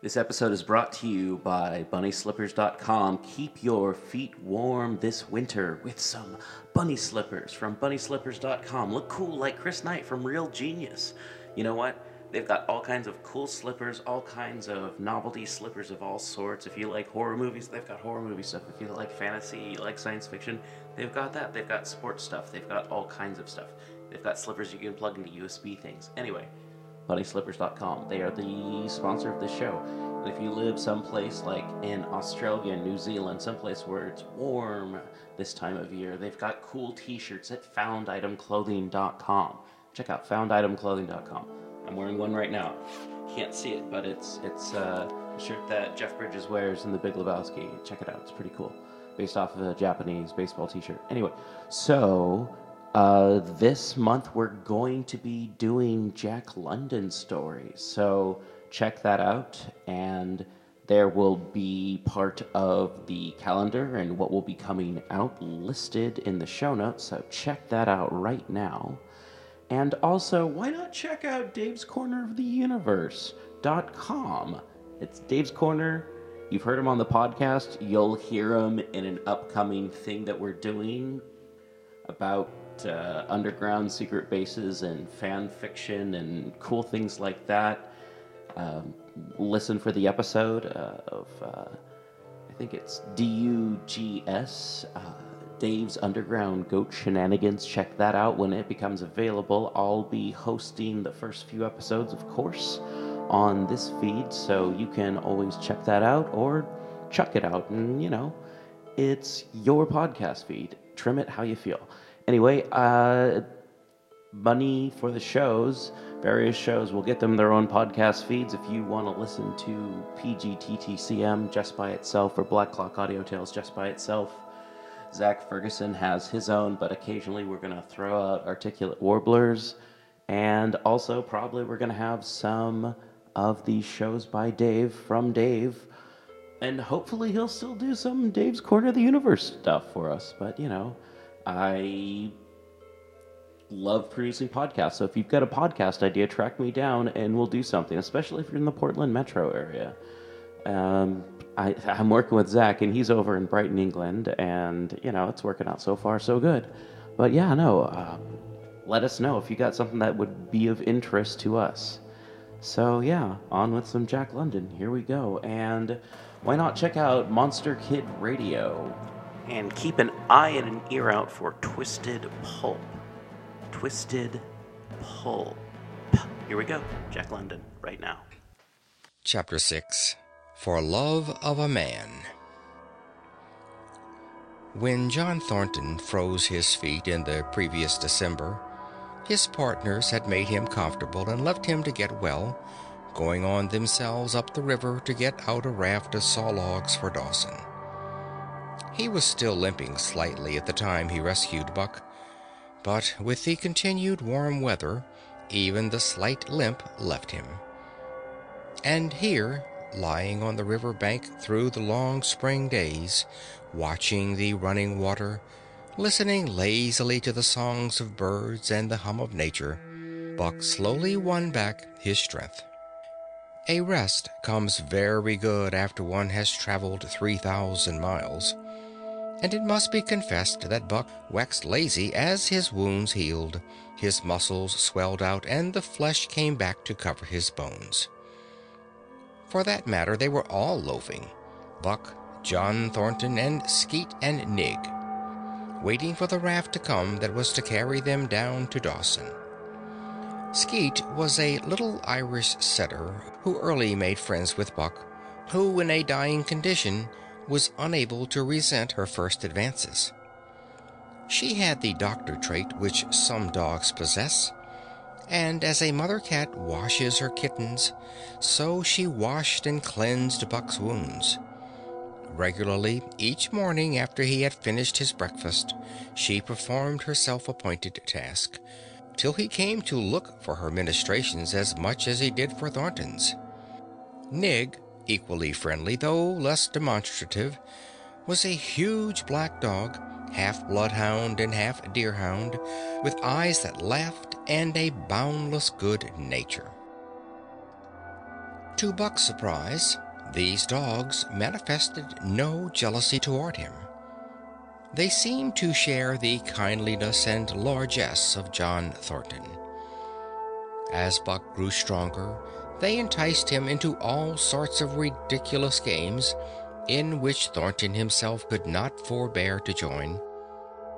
This episode is brought to you by BunnySlippers.com. Keep your feet warm this winter with some bunny slippers from BunnySlippers.com. Look cool like Chris Knight from Real Genius. You know what? They've got all kinds of cool slippers, all kinds of novelty slippers of all sorts. If you like horror movies, they've got horror movie stuff. If you like fantasy, you like science fiction, they've got that. They've got sports stuff. They've got all kinds of stuff. They've got slippers you can plug into USB things. Anyway, BunnySlippers.com. They are the sponsor of the show. And if you live someplace like in Australia, New Zealand, someplace where it's warm this time of year, they've got cool t-shirts at founditemclothing.com. Check out founditemclothing.com. I'm wearing one right now. Can't see it, but it's a shirt that Jeff Bridges wears in The Big Lebowski. Check it out. It's pretty cool. Based off of a Japanese baseball t-shirt. Anyway, so this month we're going to be doing Jack London stories. So check that out, and there will be part of the calendar and what will be coming out listed in the show notes. So check that out right now. And also, why not check out davescorneroftheuniverse.com? It's Dave's Corner. You've heard him on the podcast. You'll hear him in an upcoming thing that we're doing about underground secret bases and fan fiction and cool things like that. Listen for the episode of I think it's DUGS, Dave's Underground Goat Shenanigans. Check that out when it becomes available. I'll be hosting the first few episodes, of course, on this feed, so you can always check that out or chuck it out. And, you know, it's your podcast feed. Trim it how you feel. Anyway, money for the shows, various shows, we'll get them their own podcast feeds. If you want to listen to PGTTCM just by itself or Black Clock Audio Tales just by itself, Zach Ferguson has his own, but occasionally we're going to throw out Articulate Warblers, and also probably we're going to have some of these shows by Dave, from Dave, and hopefully he'll still do some Dave's Corner of the Universe stuff for us. But, you know, I love producing podcasts, so if you've got a podcast idea, track me down and we'll do something, especially if you're in the Portland metro area. I'm working with Zach, and he's over in Brighton, England, and, you know, it's working out so far so good. But yeah, no, let us know if you got something that would be of interest to us. So yeah, on with some Jack London. Here we go. And why not check out Monster Kid Radio? And keep an eye and an ear out for Twisted Pulp. Twisted Pulp. Here we go. Jack London, right now. Chapter 6. For Love of a Man. When John Thornton froze his feet in the previous December, his partners had made him comfortable and left him to get well, going on themselves up the river to get out a raft of saw logs for Dawson. He was still limping slightly at the time he rescued Buck, but with the continued warm weather, even the slight limp left him. And here, lying on the river bank through the long spring days, watching the running water, listening lazily to the songs of birds and the hum of nature, Buck slowly won back his strength. A rest comes very good after one has traveled 3,000 miles, and it must be confessed that Buck waxed lazy as his wounds healed, his muscles swelled out, and the flesh came back to cover his bones. For that matter, they were all loafing, Buck, John Thornton, and Skeet and Nig, waiting for the raft to come that was to carry them down to Dawson. Skeet was a little Irish setter who early made friends with Buck, who in a dying condition was unable to resent her first advances. She had the doctor trait which some dogs possess, and as a mother cat washes her kittens, so she washed and cleansed Buck's wounds. Regularly, each morning after he had finished his breakfast, she performed her self-appointed task, till he came to look for her ministrations as much as he did for Thornton's. Nig, equally friendly, though less demonstrative, was a huge black dog, half bloodhound and half deerhound, with eyes that laughed and a boundless good nature. To Buck's surprise, these dogs manifested no jealousy toward him. They seemed to share the kindliness and largesse of John Thornton. As Buck grew stronger, they enticed him into all sorts of ridiculous games, in which Thornton himself could not forbear to join,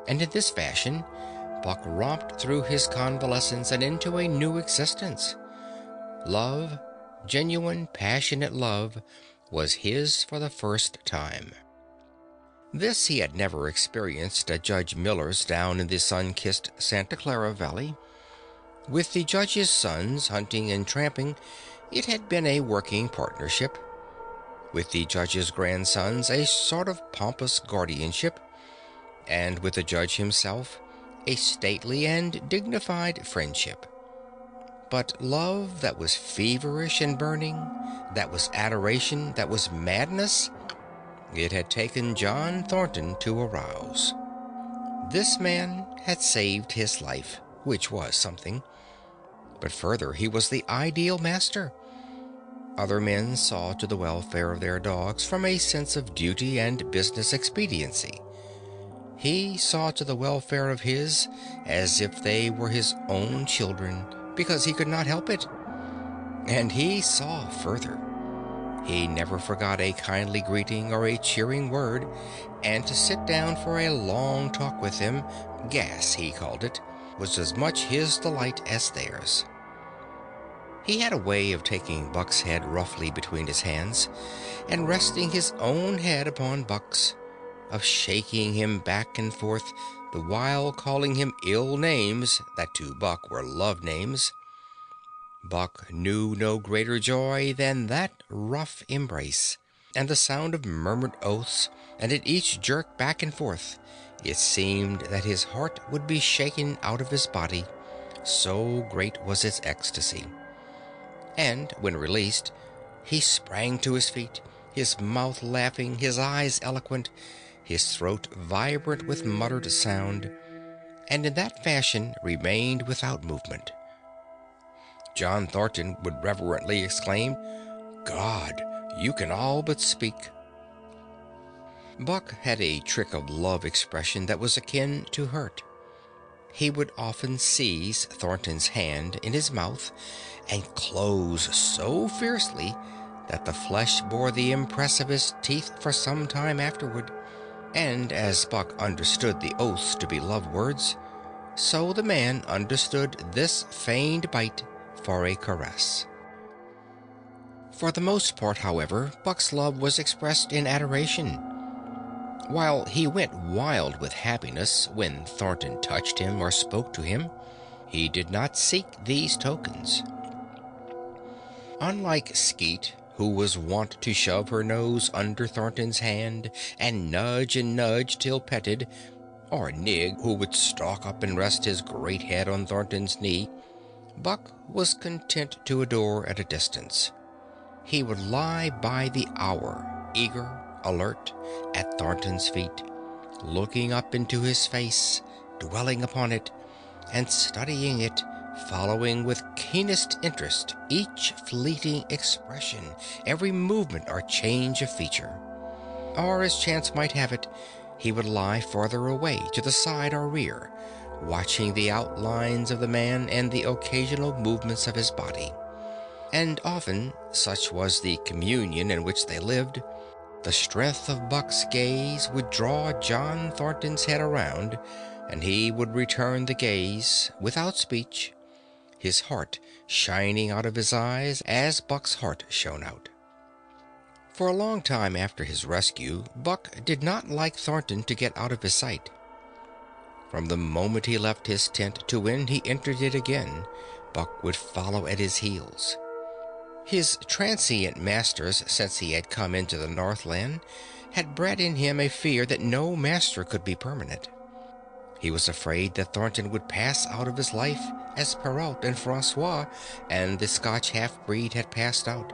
and in this fashion Buck romped through his convalescence and into a new existence. Love, genuine, passionate love, was his for the first time. This he had never experienced at Judge Miller's down in the sun-kissed Santa Clara Valley. With the judge's sons hunting and tramping, it had been a working partnership. With the judge's grandsons, a sort of pompous guardianship, and with the judge himself, a stately and dignified friendship. But love that was feverish and burning, that was adoration, that was madness, it had taken John Thornton to arouse. This man had saved his life, which was something. But further, he was the ideal master. Other men saw to the welfare of their dogs from a sense of duty and business expediency. He saw to the welfare of his as if they were his own children, because he could not help it. And he saw further. He never forgot a kindly greeting or a cheering word, and to sit down for a long talk with them, gas he called it, was as much his delight as theirs. He had a way of taking Buck's head roughly between his hands and resting his own head upon Buck's, of shaking him back and forth, the while calling him ill names that to Buck were love names. Buck knew no greater joy than that rough embrace, and the sound of murmured oaths, and at each jerk back and forth it seemed that his heart would be shaken out of his body, so great was its ecstasy. And, when released, he sprang to his feet, his mouth laughing, his eyes eloquent, his throat vibrant with muttered sound, and in that fashion remained without movement. John Thornton would reverently exclaim, "God, you can all but speak." Buck had a trick of love expression that was akin to hurt. He would often seize Thornton's hand in his mouth and close so fiercely that the flesh bore the impress of his teeth for some time afterward, and as Buck understood the oaths to be love words, so the man understood this feigned bite for a caress. For the most part, however, Buck's love was expressed in adoration. While he went wild with happiness when Thornton touched him or spoke to him, he did not seek these tokens. Unlike Skeet, who was wont to shove her nose under Thornton's hand and nudge till petted, or Nig, who would stalk up and rest his great head on Thornton's knee, Buck was content to adore at a distance. He would lie by the hour, eager, alert, at Thornton's feet, looking up into his face, dwelling upon it, and studying it, following with keenest interest each fleeting expression, every movement or change of feature. Or, as chance might have it, he would lie farther away, to the side or rear, watching the outlines of the man and the occasional movements of his body. And often, such was the communion in which they lived, the strength of Buck's gaze would draw John Thornton's head around, and he would return the gaze, without speech, his heart shining out of his eyes as Buck's heart shone out. For a long time after his rescue, Buck did not like Thornton to get out of his sight. From the moment he left his tent to when he entered it again, Buck would follow at his heels. His transient masters, since he had come into the Northland, had bred in him a fear that no master could be permanent. He was afraid that Thornton would pass out of his life as Perrault and Francois and the Scotch half-breed had passed out.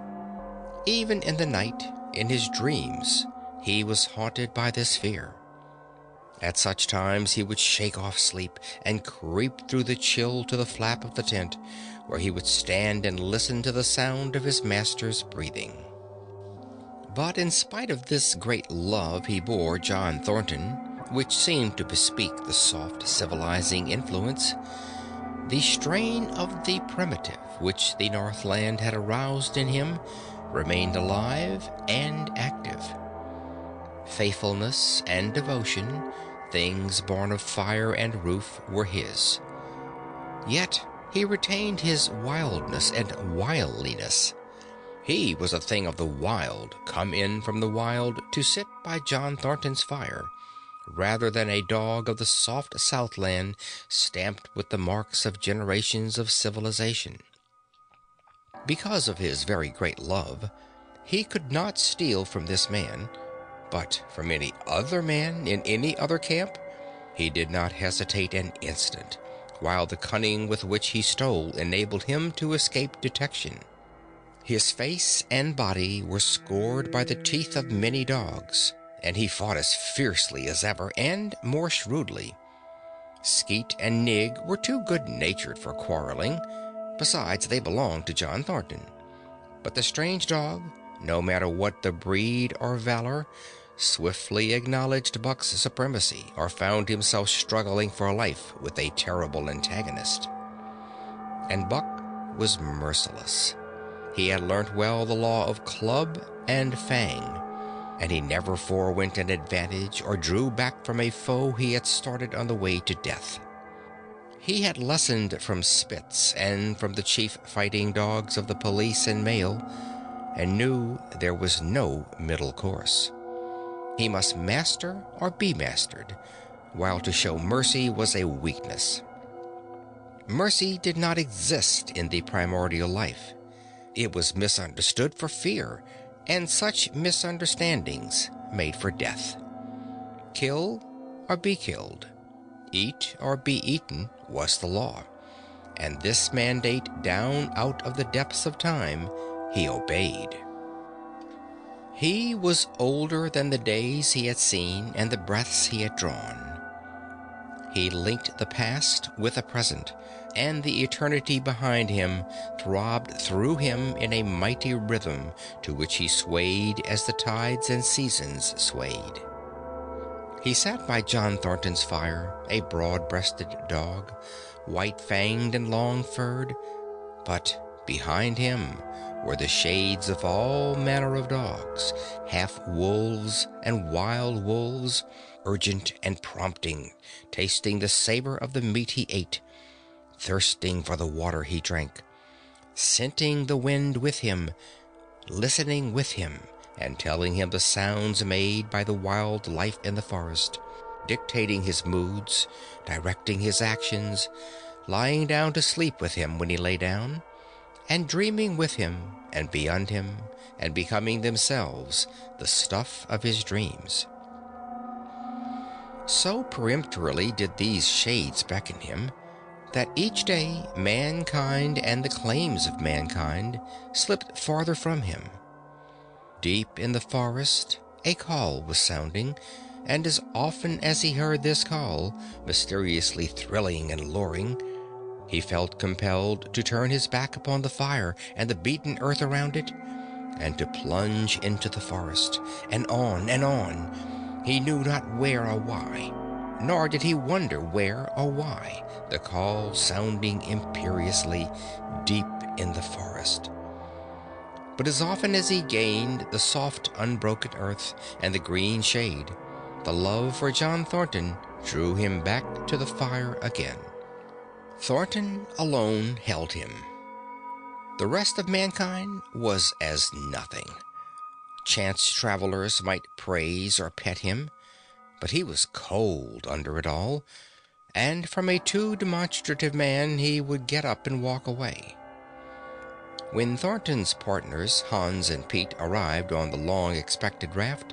Even in the night, in his dreams, he was haunted by this fear. At such times he would shake off sleep and creep through the chill to the flap of the tent, where he would stand and listen to the sound of his master's breathing. But in spite of this great love he bore John Thornton, which seemed to bespeak the soft civilizing influence, the strain of the primitive which the Northland had aroused in him remained alive and active. Faithfulness and devotion, things born of fire and roof, were his. Yet he retained his wildness and wiliness. He was a thing of the wild, come in from the wild to sit by John Thornton's fire, rather than a dog of the soft Southland stamped with the marks of generations of civilization. Because of his very great love, he could not steal from this man, but from any other man in any other camp he did not hesitate an instant, while the cunning with which he stole enabled him to escape detection. His face and body were scored by the teeth of many dogs, and he fought as fiercely as ever and more shrewdly. Skeet and Nig were too good-natured for quarreling. Besides, they belonged to John Thornton. But the strange dog, no matter what the breed or valor, swiftly acknowledged Buck's supremacy or found himself struggling for life with a terrible antagonist. And Buck was merciless. He had learnt well the law of club and fang, and he never forewent an advantage or drew back from a foe he had started on the way to death. He had lessoned from Spitz and from the chief fighting dogs of the police and mail, and knew there was no middle course. He must master or be mastered, while to show mercy was a weakness. Mercy did not exist in the primordial life. It was misunderstood for fear, and such misunderstandings made for death. Kill or be killed, eat or be eaten was the law, and this mandate down out of the depths of time he obeyed. He was older than the days he had seen and the breaths he had drawn. He linked the past with the present, and the eternity behind him throbbed through him in a mighty rhythm to which he swayed as the tides and seasons swayed. He sat by John Thornton's fire, a broad-breasted dog, white-fanged and long-furred, but behind him were the shades of all manner of dogs, half-wolves and wild wolves, urgent and prompting, tasting the savor of the meat he ate, thirsting for the water he drank, scenting the wind with him, listening with him, and telling him the sounds made by the wild life in the forest, dictating his moods, directing his actions, lying down to sleep with him when he lay down, and dreaming with him and beyond him, and becoming themselves the stuff of his dreams. So peremptorily did these shades beckon him, that each day mankind and the claims of mankind slipped farther from him. Deep in the forest a call was sounding, and as often as he heard this call, mysteriously thrilling and luring, he felt compelled to turn his back upon the fire and the beaten earth around it, and to plunge into the forest, and on and on, he knew not where or why, nor did he wonder where or why, the call sounding imperiously deep in the forest. But as often as he gained the soft unbroken earth and the green shade, the love for John Thornton drew him back to the fire again. Thornton alone held him. The rest of mankind was as nothing. Chance travelers might praise or pet him, but he was cold under it all, and from a too-demonstrative man he would get up and walk away. When Thornton's partners, Hans and Pete, arrived on the long-expected raft,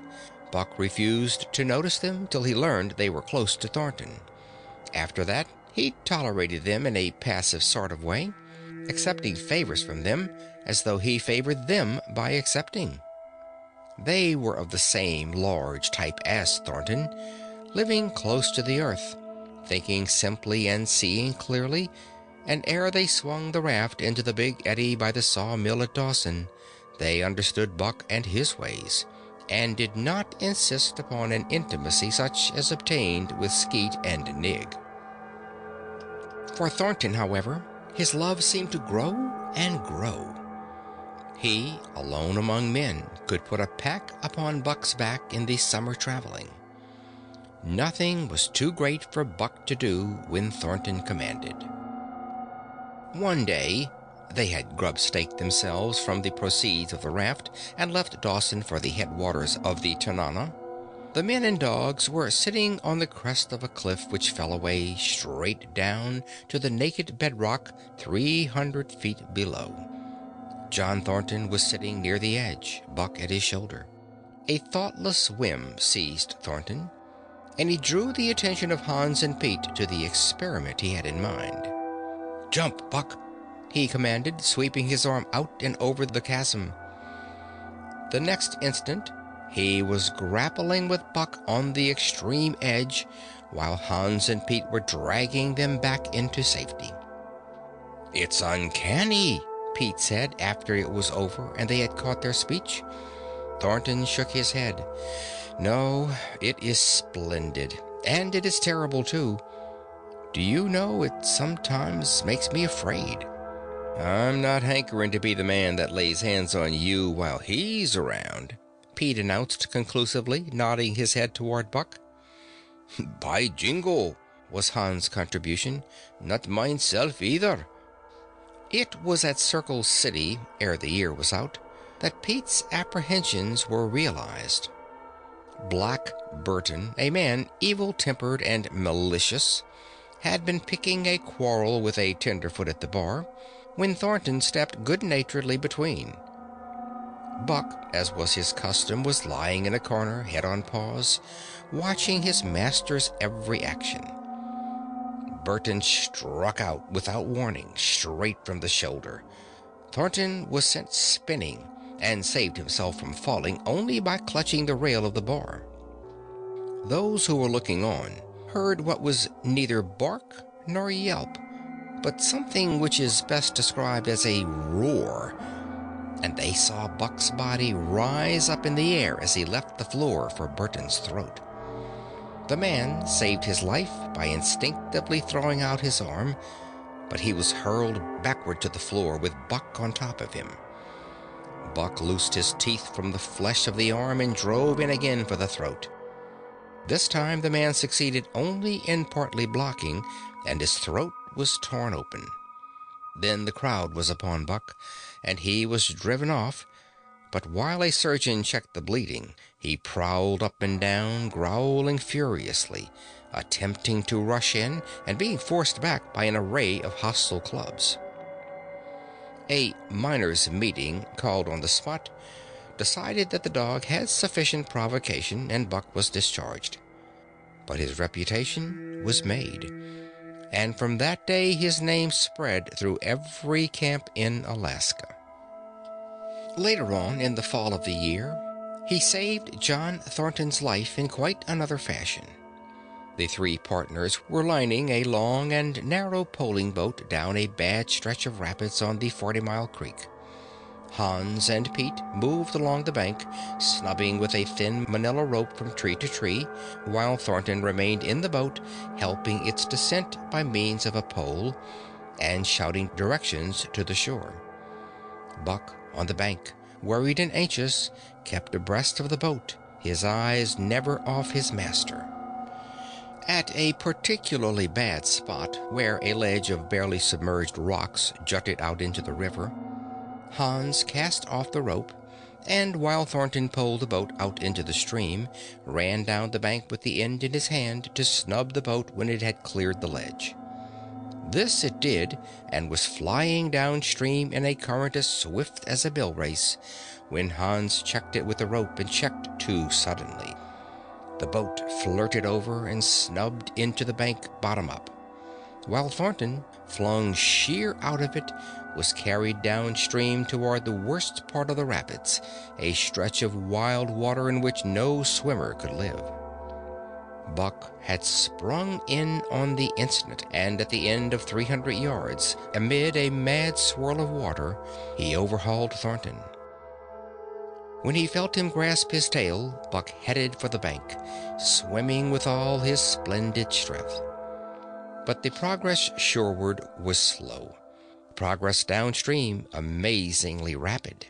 Buck refused to notice them till he learned they were close to Thornton. After that, he tolerated them in a passive sort of way, accepting favors from them as though he favored them by accepting. They were of the same large type as Thornton, living close to the earth, thinking simply and seeing clearly, and ere they swung the raft into the big eddy by the sawmill at Dawson, they understood Buck and his ways, and did not insist upon an intimacy such as obtained with Skeet and Nig. For Thornton, however, his love seemed to grow and grow. He, alone among men, could put a pack upon Buck's back in the summer traveling. Nothing was too great for Buck to do when Thornton commanded. One day they had grub-staked themselves from the proceeds of the raft and left Dawson for the headwaters of the Tanana. The men and dogs were sitting on the crest of a cliff which fell away straight down to the naked bedrock 300 feet below. John Thornton was sitting near the edge, Buck at his shoulder. A thoughtless whim seized Thornton, and he drew the attention of Hans and Pete to the experiment he had in mind. "Jump, Buck!" he commanded, sweeping his arm out and over the chasm. The next instant he was grappling with Buck on the extreme edge, while Hans and Pete were dragging them back into safety. "It's uncanny," Pete said, after it was over and they had caught their speech. Thornton shook his head. "No, it is splendid, and it is terrible, too. Do you know, it sometimes makes me afraid. I'm not hankering to be the man that lays hands on you while he's around," Pete announced conclusively, nodding his head toward Buck. "By jingo," was Hans' contribution. "Not myself either." It was at Circle City, ere the year was out, that Pete's apprehensions were realized. Black Burton, a man evil-tempered and malicious, had been picking a quarrel with a tenderfoot at the bar, when Thornton stepped good-naturedly between. Buck, as was his custom, was lying in a corner, head on paws, watching his master's every action. Burton struck out without warning, straight from the shoulder. Thornton was sent spinning, and saved himself from falling only by clutching the rail of the bar. Those who were looking on heard what was neither bark nor yelp, but something which is best described as a roar, and they saw Buck's body rise up in the air as he left the floor for Burton's throat. The man saved his life by instinctively throwing out his arm, but he was hurled backward to the floor with Buck on top of him. Buck loosed his teeth from the flesh of the arm and drove in again for the throat. This time the man succeeded only in partly blocking, and his throat was torn open. Then the crowd was upon Buck, and he was driven off, but while a surgeon checked the bleeding, he prowled up and down, growling furiously, attempting to rush in, and being forced back by an array of hostile clubs. A miners' meeting, called on the spot, decided that the dog had sufficient provocation, and Buck was discharged. But his reputation was made, and from that day his name spread through every camp in Alaska. Later on, in the fall of the year, he saved John Thornton's life in quite another fashion. The three partners were lining a long and narrow poling boat down a bad stretch of rapids on the 40 Mile Creek. Hans and Pete moved along the bank, snubbing with a thin manila rope from tree to tree, while Thornton remained in the boat, helping its descent by means of a pole, and shouting directions to the shore. Buck, on the bank, worried and anxious, kept abreast of the boat, his eyes never off his master. At a particularly bad spot, where a ledge of barely submerged rocks jutted out into the river, Hans cast off the rope, and while Thornton poled the boat out into the stream, ran down the bank with the end in his hand to snub the boat when it had cleared the ledge. This it did, and was flying downstream in a current as swift as a mill race, when Hans checked it with the rope and checked too suddenly. The boat flirted over and snubbed into the bank bottom up, while Thornton, flung sheer out of it, was carried downstream toward the worst part of the rapids, a stretch of wild water in which no swimmer could live. Buck had sprung in on the instant, and at the end of 300 yards, amid a mad swirl of water, he overhauled Thornton. When he felt him grasp his tail, Buck headed for the bank, swimming with all his splendid strength. But the progress shoreward was slow, progress downstream amazingly rapid.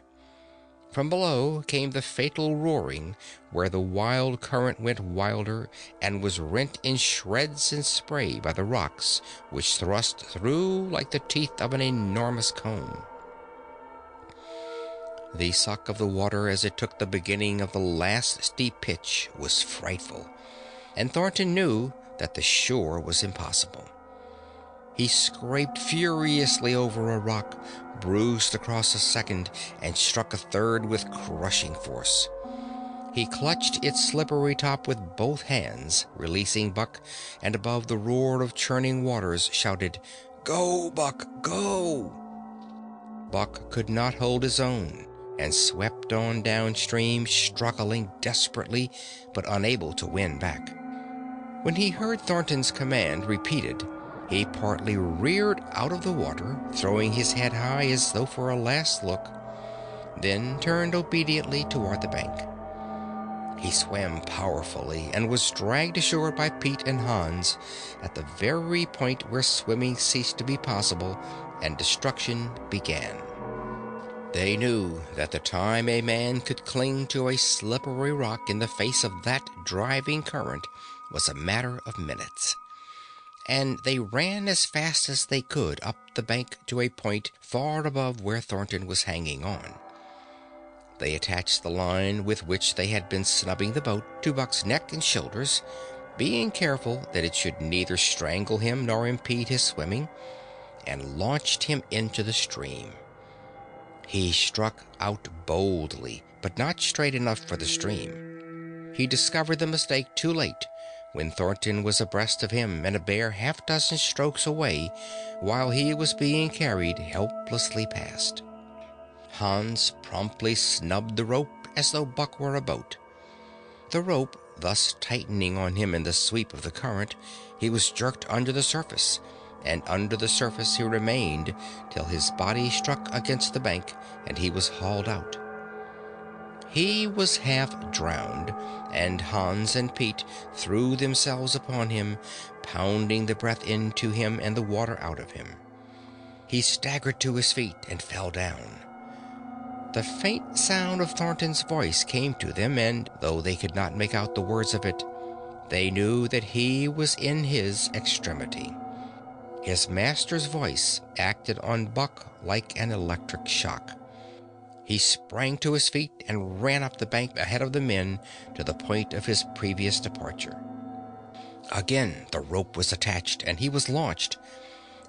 From below came the fatal roaring where the wild current went wilder and was rent in shreds and spray by the rocks which thrust through like the teeth of an enormous comb. The suck of the water as it took the beginning of the last steep pitch was frightful, and Thornton knew that the shore was impossible. He scraped furiously over a rock, bruised across a second, and struck a third with crushing force. He clutched its slippery top with both hands, releasing Buck, and above the roar of churning waters shouted, "Go, Buck, go!" Buck could not hold his own, and swept on downstream, struggling desperately, but unable to win back. When he heard Thornton's command repeated, he partly reared out of the water, throwing his head high as though for a last look, then turned obediently toward the bank. He swam powerfully and was dragged ashore by Pete and Hans at the very point where swimming ceased to be possible and destruction began. They knew that the time a man could cling to a slippery rock in the face of that driving current was a matter of minutes, and they ran as fast as they could up the bank to a point far above where Thornton was hanging on. They attached the line with which they had been snubbing the boat to Buck's neck and shoulders, being careful that it should neither strangle him nor impede his swimming, and launched him into the stream. He struck out boldly, but not straight enough for the stream. He discovered the mistake too late, when Thornton was abreast of him and a bare half-dozen strokes away, while he was being carried helplessly past. Hans promptly snubbed the rope as though Buck were a boat. The rope thus tightening on him in the sweep of the current, he was jerked under the surface, and under the surface he remained till his body struck against the bank and he was hauled out. He was half-drowned, and Hans and Pete threw themselves upon him, pounding the breath into him and the water out of him. He staggered to his feet and fell down. The faint sound of Thornton's voice came to them, and, though they could not make out the words of it, they knew that he was in his extremity. His master's voice acted on Buck like an electric shock. He sprang to his feet and ran up the bank ahead of the men to the point of his previous departure. Again the rope was attached, and he was launched,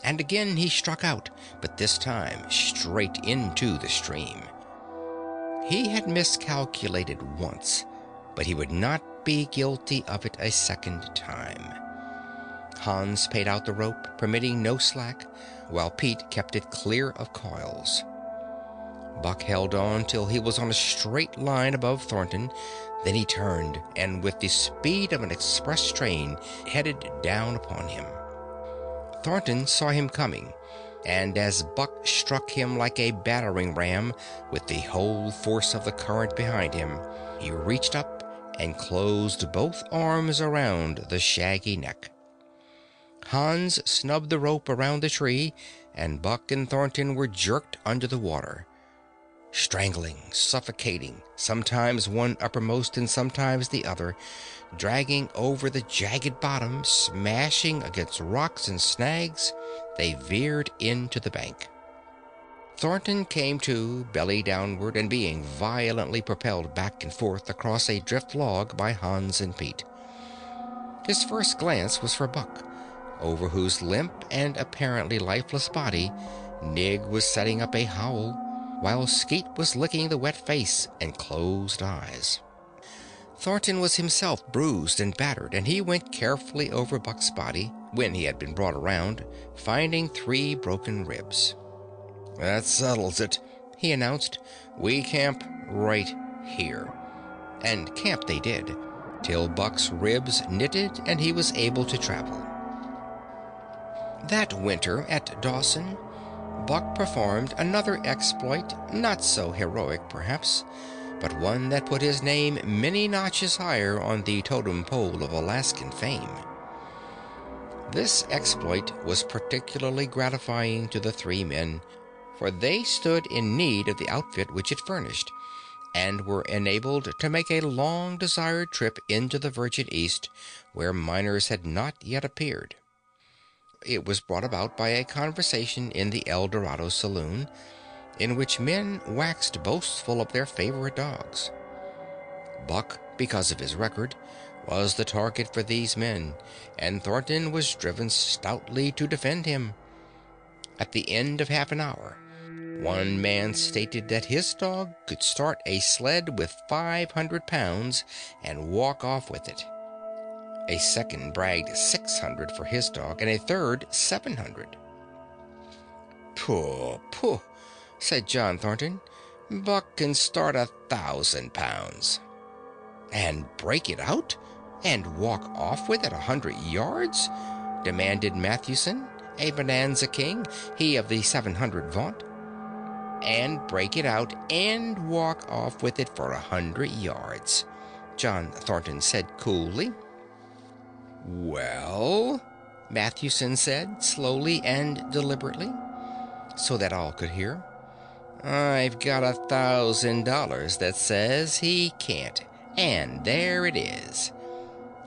and again he struck out, but this time straight into the stream. He had miscalculated once, but he would not be guilty of it a second time. Hans paid out the rope, permitting no slack, while Pete kept it clear of coils. Buck held on till he was on a straight line above Thornton, then he turned, and with the speed of an express train headed down upon him. Thornton saw him coming, and as Buck struck him like a battering ram, with the whole force of the current behind him, he reached up and closed both arms around the shaggy neck. Hans snubbed the rope around the tree, and Buck and Thornton were jerked under the water. Strangling, suffocating, sometimes one uppermost and sometimes the other, dragging over the jagged bottom, smashing against rocks and snags, they veered into the bank. Thornton came to, belly downward, and being violently propelled back and forth across a drift log by Hans and Pete. His first glance was for Buck, over whose limp and apparently lifeless body Nig was setting up a howl, while Skeet was licking the wet face and closed eyes. Thornton was himself bruised and battered, and he went carefully over Buck's body, when he had been brought around, finding 3 broken ribs. "That settles it," he announced. "We camp right here." And camp they did, till Buck's ribs knitted and he was able to travel. That winter at Dawson, Buck performed another exploit, not so heroic perhaps, but one that put his name many notches higher on the totem pole of Alaskan fame. This exploit was particularly gratifying to the three men, for they stood in need of the outfit which it furnished, and were enabled to make a long-desired trip into the Virgin East, where miners had not yet appeared. It was brought about by a conversation in the El Dorado saloon, in which men waxed boastful of their favorite dogs. Buck, because of his record, was the target for these men, and Thornton was driven stoutly to defend him. At the end of half an hour, one man stated that his dog could start a sled with 500 pounds and walk off with it. A second bragged 600 for his dog, and a third 700. "Pooh, pooh," said John Thornton. "Buck can start 1,000 pounds." "And break it out? And walk off with it 100 yards?" demanded Matthewson, a bonanza king, he of the 700 vaunt. "And break it out and walk off with it for 100 yards," John Thornton said coolly. "Well," Matthewson said, slowly and deliberately, so that all could hear, "I've got $1,000 that says he can't, and there it is."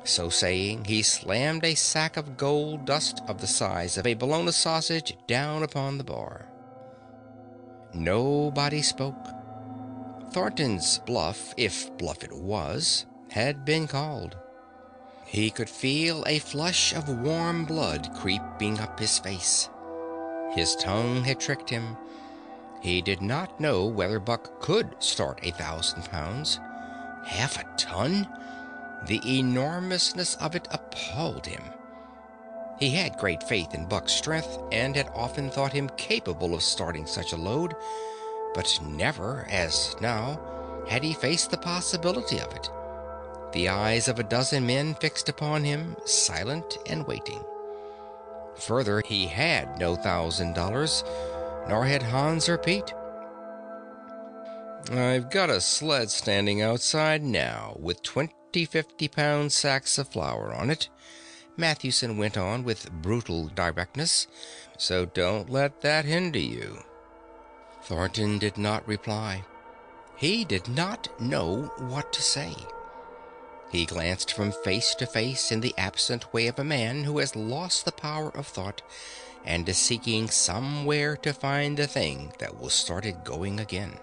So saying, he slammed a sack of gold dust of the size of a bologna sausage down upon the bar. Nobody spoke. Thornton's bluff, if bluff it was, had been called. He could feel a flush of warm blood creeping up his face. His tongue had tricked him. He did not know whether Buck could start 1,000 pounds. 1/2 ton? The enormousness of it appalled him. He had great faith in Buck's strength, and had often thought him capable of starting such a load, but never, as now, had he faced the possibility of it. The eyes of 12 men fixed upon him, silent and waiting. Further, he had no $1,000, nor had Hans or Pete. "I've got a sled standing outside now, with 20 50-pound sacks of flour on it," Matthewson went on with brutal directness, "so don't let that hinder you." Thornton did not reply. He did not know what to say. He glanced from face to face in the absent way of a man who has lost the power of thought and is seeking somewhere to find the thing that will start it going again.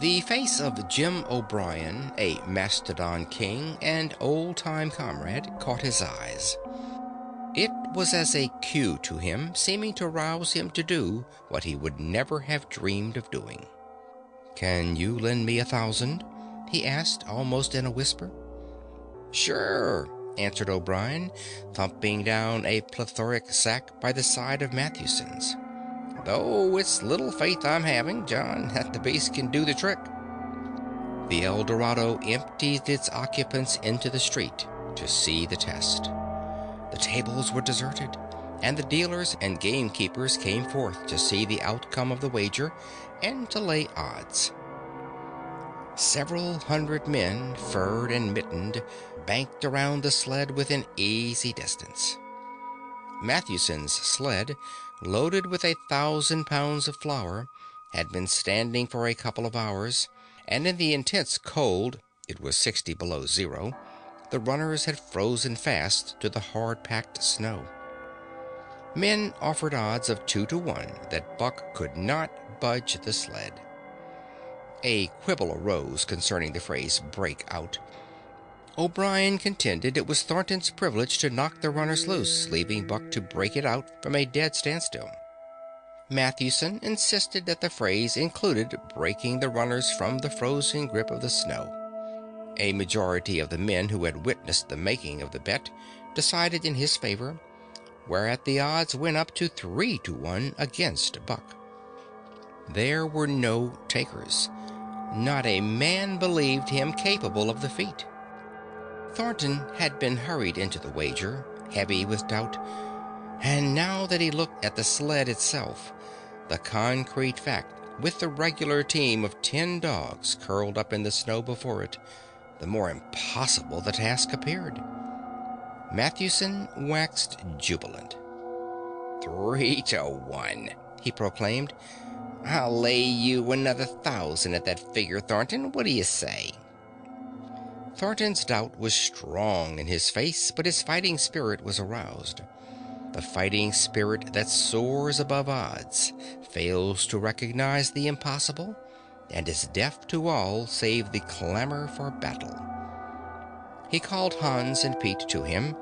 The face of Jim O'Brien, a mastodon king and old-time comrade, caught his eyes. It was as a cue to him, seeming to rouse him to do what he would never have dreamed of doing. "Can you lend me 1,000? he asked, almost in a whisper. "Sure," answered O'Brien, thumping down a plethoric sack by the side of Matthewson's. "Though it's little faith I'm having, John, that the beast can do the trick." The El Dorado emptied its occupants into the street to see the test. The tables were deserted, and the dealers and gamekeepers came forth to see the outcome of the wager and to lay odds. Several hundred men, furred and mittened, banked around the sled within easy distance. Matthewson's sled, loaded with 1,000 pounds of flour, had been standing for a couple of hours, and in the intense cold —it was 60 below zero— the runners had frozen fast to the hard-packed snow. Men offered odds of 2 to 1 that Buck could not budge the sled. A quibble arose concerning the phrase "break out." O'Brien contended it was Thornton's privilege to knock the runners loose, leaving Buck to break it out from a dead standstill. Matthewson insisted that the phrase included breaking the runners from the frozen grip of the snow. A majority of the men who had witnessed the making of the bet decided in his favor, whereat the odds went up to 3 to 1 against Buck. There were no takers. Not a man believed him capable of the feat. Thornton had been hurried into the wager, heavy with doubt, and now that he looked at the sled itself, the concrete fact, with the regular team of 10 dogs curled up in the snow before it, the more impossible the task appeared. Matthewson waxed jubilant. 3 to 1, he proclaimed. I'll lay you another 1,000 at that figure, Thornton. What do you say? Thornton's doubt was strong in his face, but his fighting spirit was aroused. The fighting spirit that soars above odds, fails to recognize the impossible, and is deaf to all save the clamor for battle. He called Hans and Pete to him.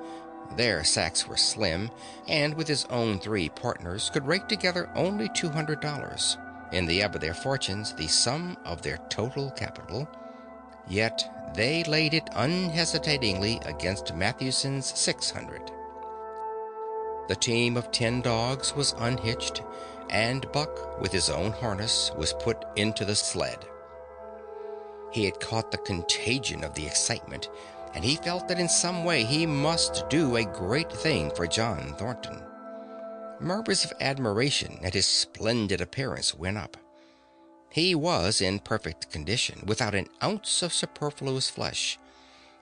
Their sacks were slim, and with his own 3 partners could rake together only $200, in the ebb of their fortunes the sum of their total capital. Yet they laid it unhesitatingly against Matthewson's 600. The team of 10 dogs was unhitched, and Buck, with his own harness, was put into the sled. He had caught the contagion of the excitement, and he felt that in some way he must do a great thing for John Thornton. Murmurs of admiration at his splendid appearance went up. He was in perfect condition, without an ounce of superfluous flesh,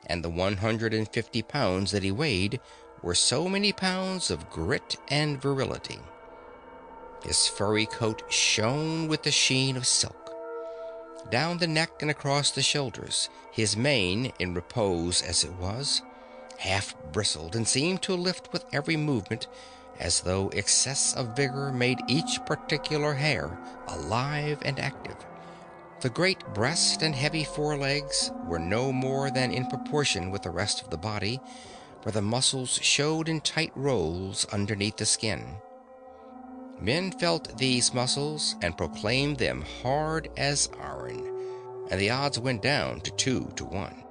and the 150 pounds that he weighed were so many pounds of grit and virility. His furry coat shone with the sheen of silk. Down the neck and across the shoulders, his mane, in repose as it was, half bristled and seemed to lift with every movement, as though excess of vigor made each particular hair alive and active. The great breast and heavy forelegs were no more than in proportion with the rest of the body, where the muscles showed in tight rolls underneath the skin. Men felt these muscles and proclaimed them hard as iron, and the odds went down to 2 to 1.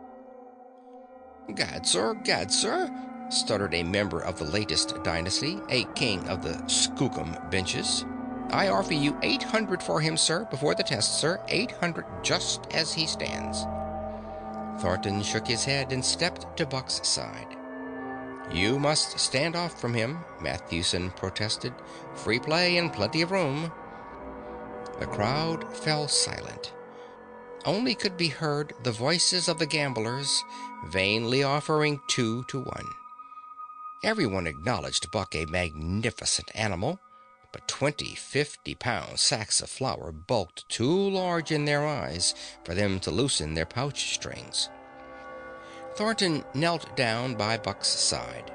God, sir," stuttered a member of the latest dynasty, a king of the Skookum benches. "I offer you 800 for him, sir, before the test, sir, 800 just as he stands." Thornton shook his head and stepped to Buck's side. "You must stand off from him," Matthewson protested. "Free play and plenty of room." The crowd fell silent. Only could be heard the voices of the gamblers, vainly offering 2 to 1. Everyone acknowledged Buck a magnificent animal, but 20 50-pound sacks of flour bulked too large in their eyes for them to loosen their pouch strings. Thornton knelt down by Buck's side.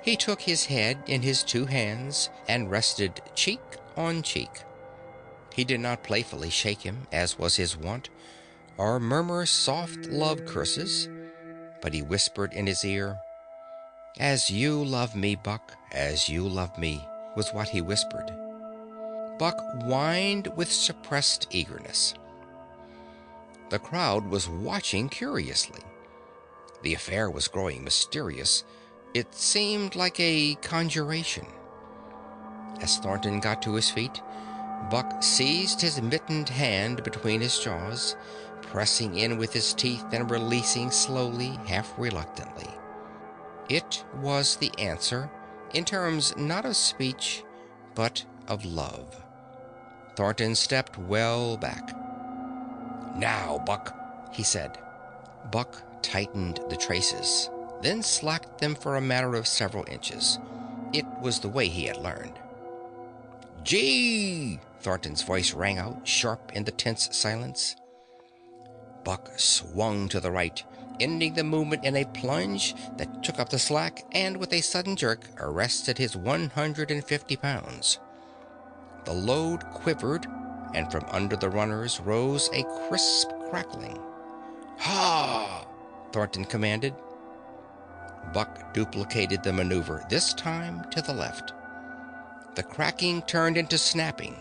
He took his head in his 2 hands and rested cheek on cheek. He did not playfully shake him, as was his wont, or murmur soft love curses, but he whispered in his ear, "As you love me, Buck, as you love me," was what he whispered. Buck whined with suppressed eagerness. The crowd was watching curiously. The affair was growing mysterious. It seemed like a conjuration. As Thornton got to his feet, Buck seized his mittened hand between his jaws, pressing in with his teeth and releasing slowly, half reluctantly. It was the answer, in terms not of speech, but of love. Thornton stepped well back. "Now, Buck," he said. Buck tightened the traces, then slacked them for a matter of several inches. It was the way he had learned. "Gee!" Thornton's voice rang out, sharp in the tense silence. Buck swung to the right, ending the movement in a plunge that took up the slack and, with a sudden jerk, arrested his 150 pounds. The load quivered, and from under the runners rose a crisp crackling. "Ha!" Thornton commanded. Buck duplicated the maneuver, this time to the left. The cracking turned into snapping,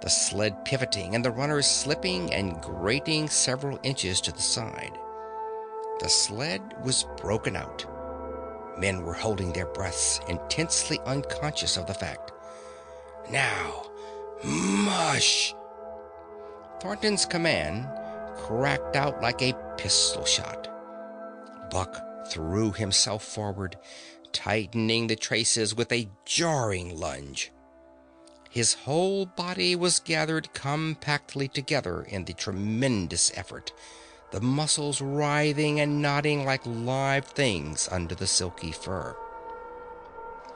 the sled pivoting and the runners slipping and grating several inches to the side. The sled was broken out. Men were holding their breaths, intensely unconscious of the fact. "Now, mush!" Thornton's command cracked out like a pistol shot. Buck threw himself forward, tightening the traces with a jarring lunge. His whole body was gathered compactly together in the tremendous effort, the muscles writhing and nodding like live things under the silky fur.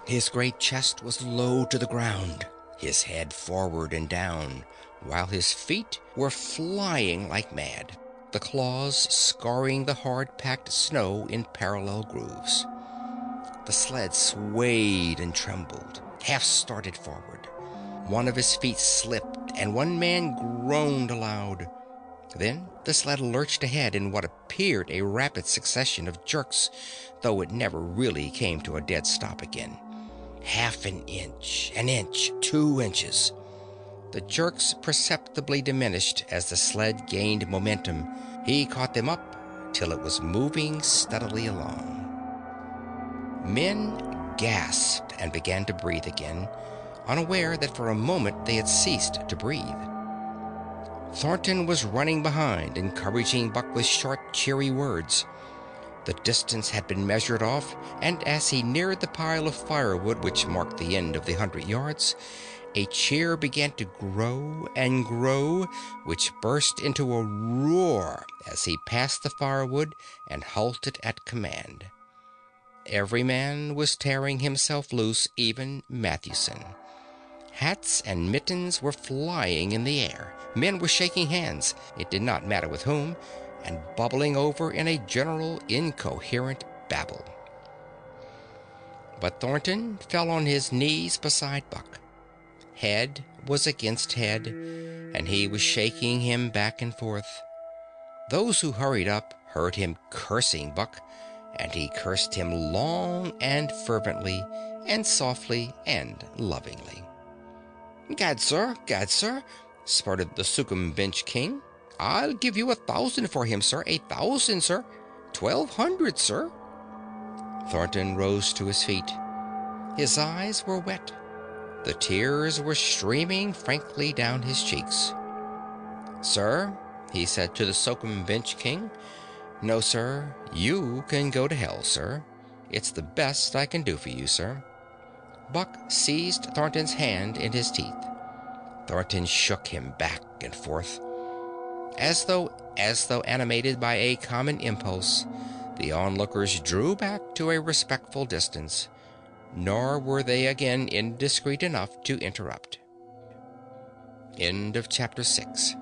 His great chest was low to the ground, his head forward and down, while his feet were flying like mad, the claws scarring the hard-packed snow in parallel grooves. The sled swayed and trembled, half-started forward. One of his feet slipped, and one man groaned aloud. Then the sled lurched ahead in what appeared a rapid succession of jerks, though it never really came to a dead stop again. Half an inch, 2 inches. The jerks perceptibly diminished as the sled gained momentum. He caught them up till it was moving steadily along. Men gasped and began to breathe again, unaware that for a moment they had ceased to breathe. Thornton was running behind, encouraging Buck with short, cheery words. The distance had been measured off, and as he neared the pile of firewood which marked the end of the 100 yards, a cheer began to grow and grow, which burst into a roar as he passed the firewood and halted at command. Every man was tearing himself loose, even Matthewson. Hats and mittens were flying in the air. Men were shaking hands, it did not matter with whom, and bubbling over in a general incoherent babble. But Thornton fell on his knees beside Buck. Head was against head, and he was shaking him back and forth. Those who hurried up heard him cursing Buck, and he cursed him long and fervently and softly and lovingly. God, sir, sputtered the Skookum bench king. I'll give you 1,000 for him, sir, 1,000, sir, 1,200, sir. Thornton rose to his feet. His eyes were wet. The tears were streaming frankly down his cheeks. Sir, he said to the Skookum bench king, no, sir, you can go to hell, sir. It's the best I can do for you, sir. Buck seized Thornton's hand in his teeth. Thornton shook him back and forth. As though animated by a common impulse, the onlookers drew back to a respectful distance, nor were they again indiscreet enough to interrupt. End of Chapter 6.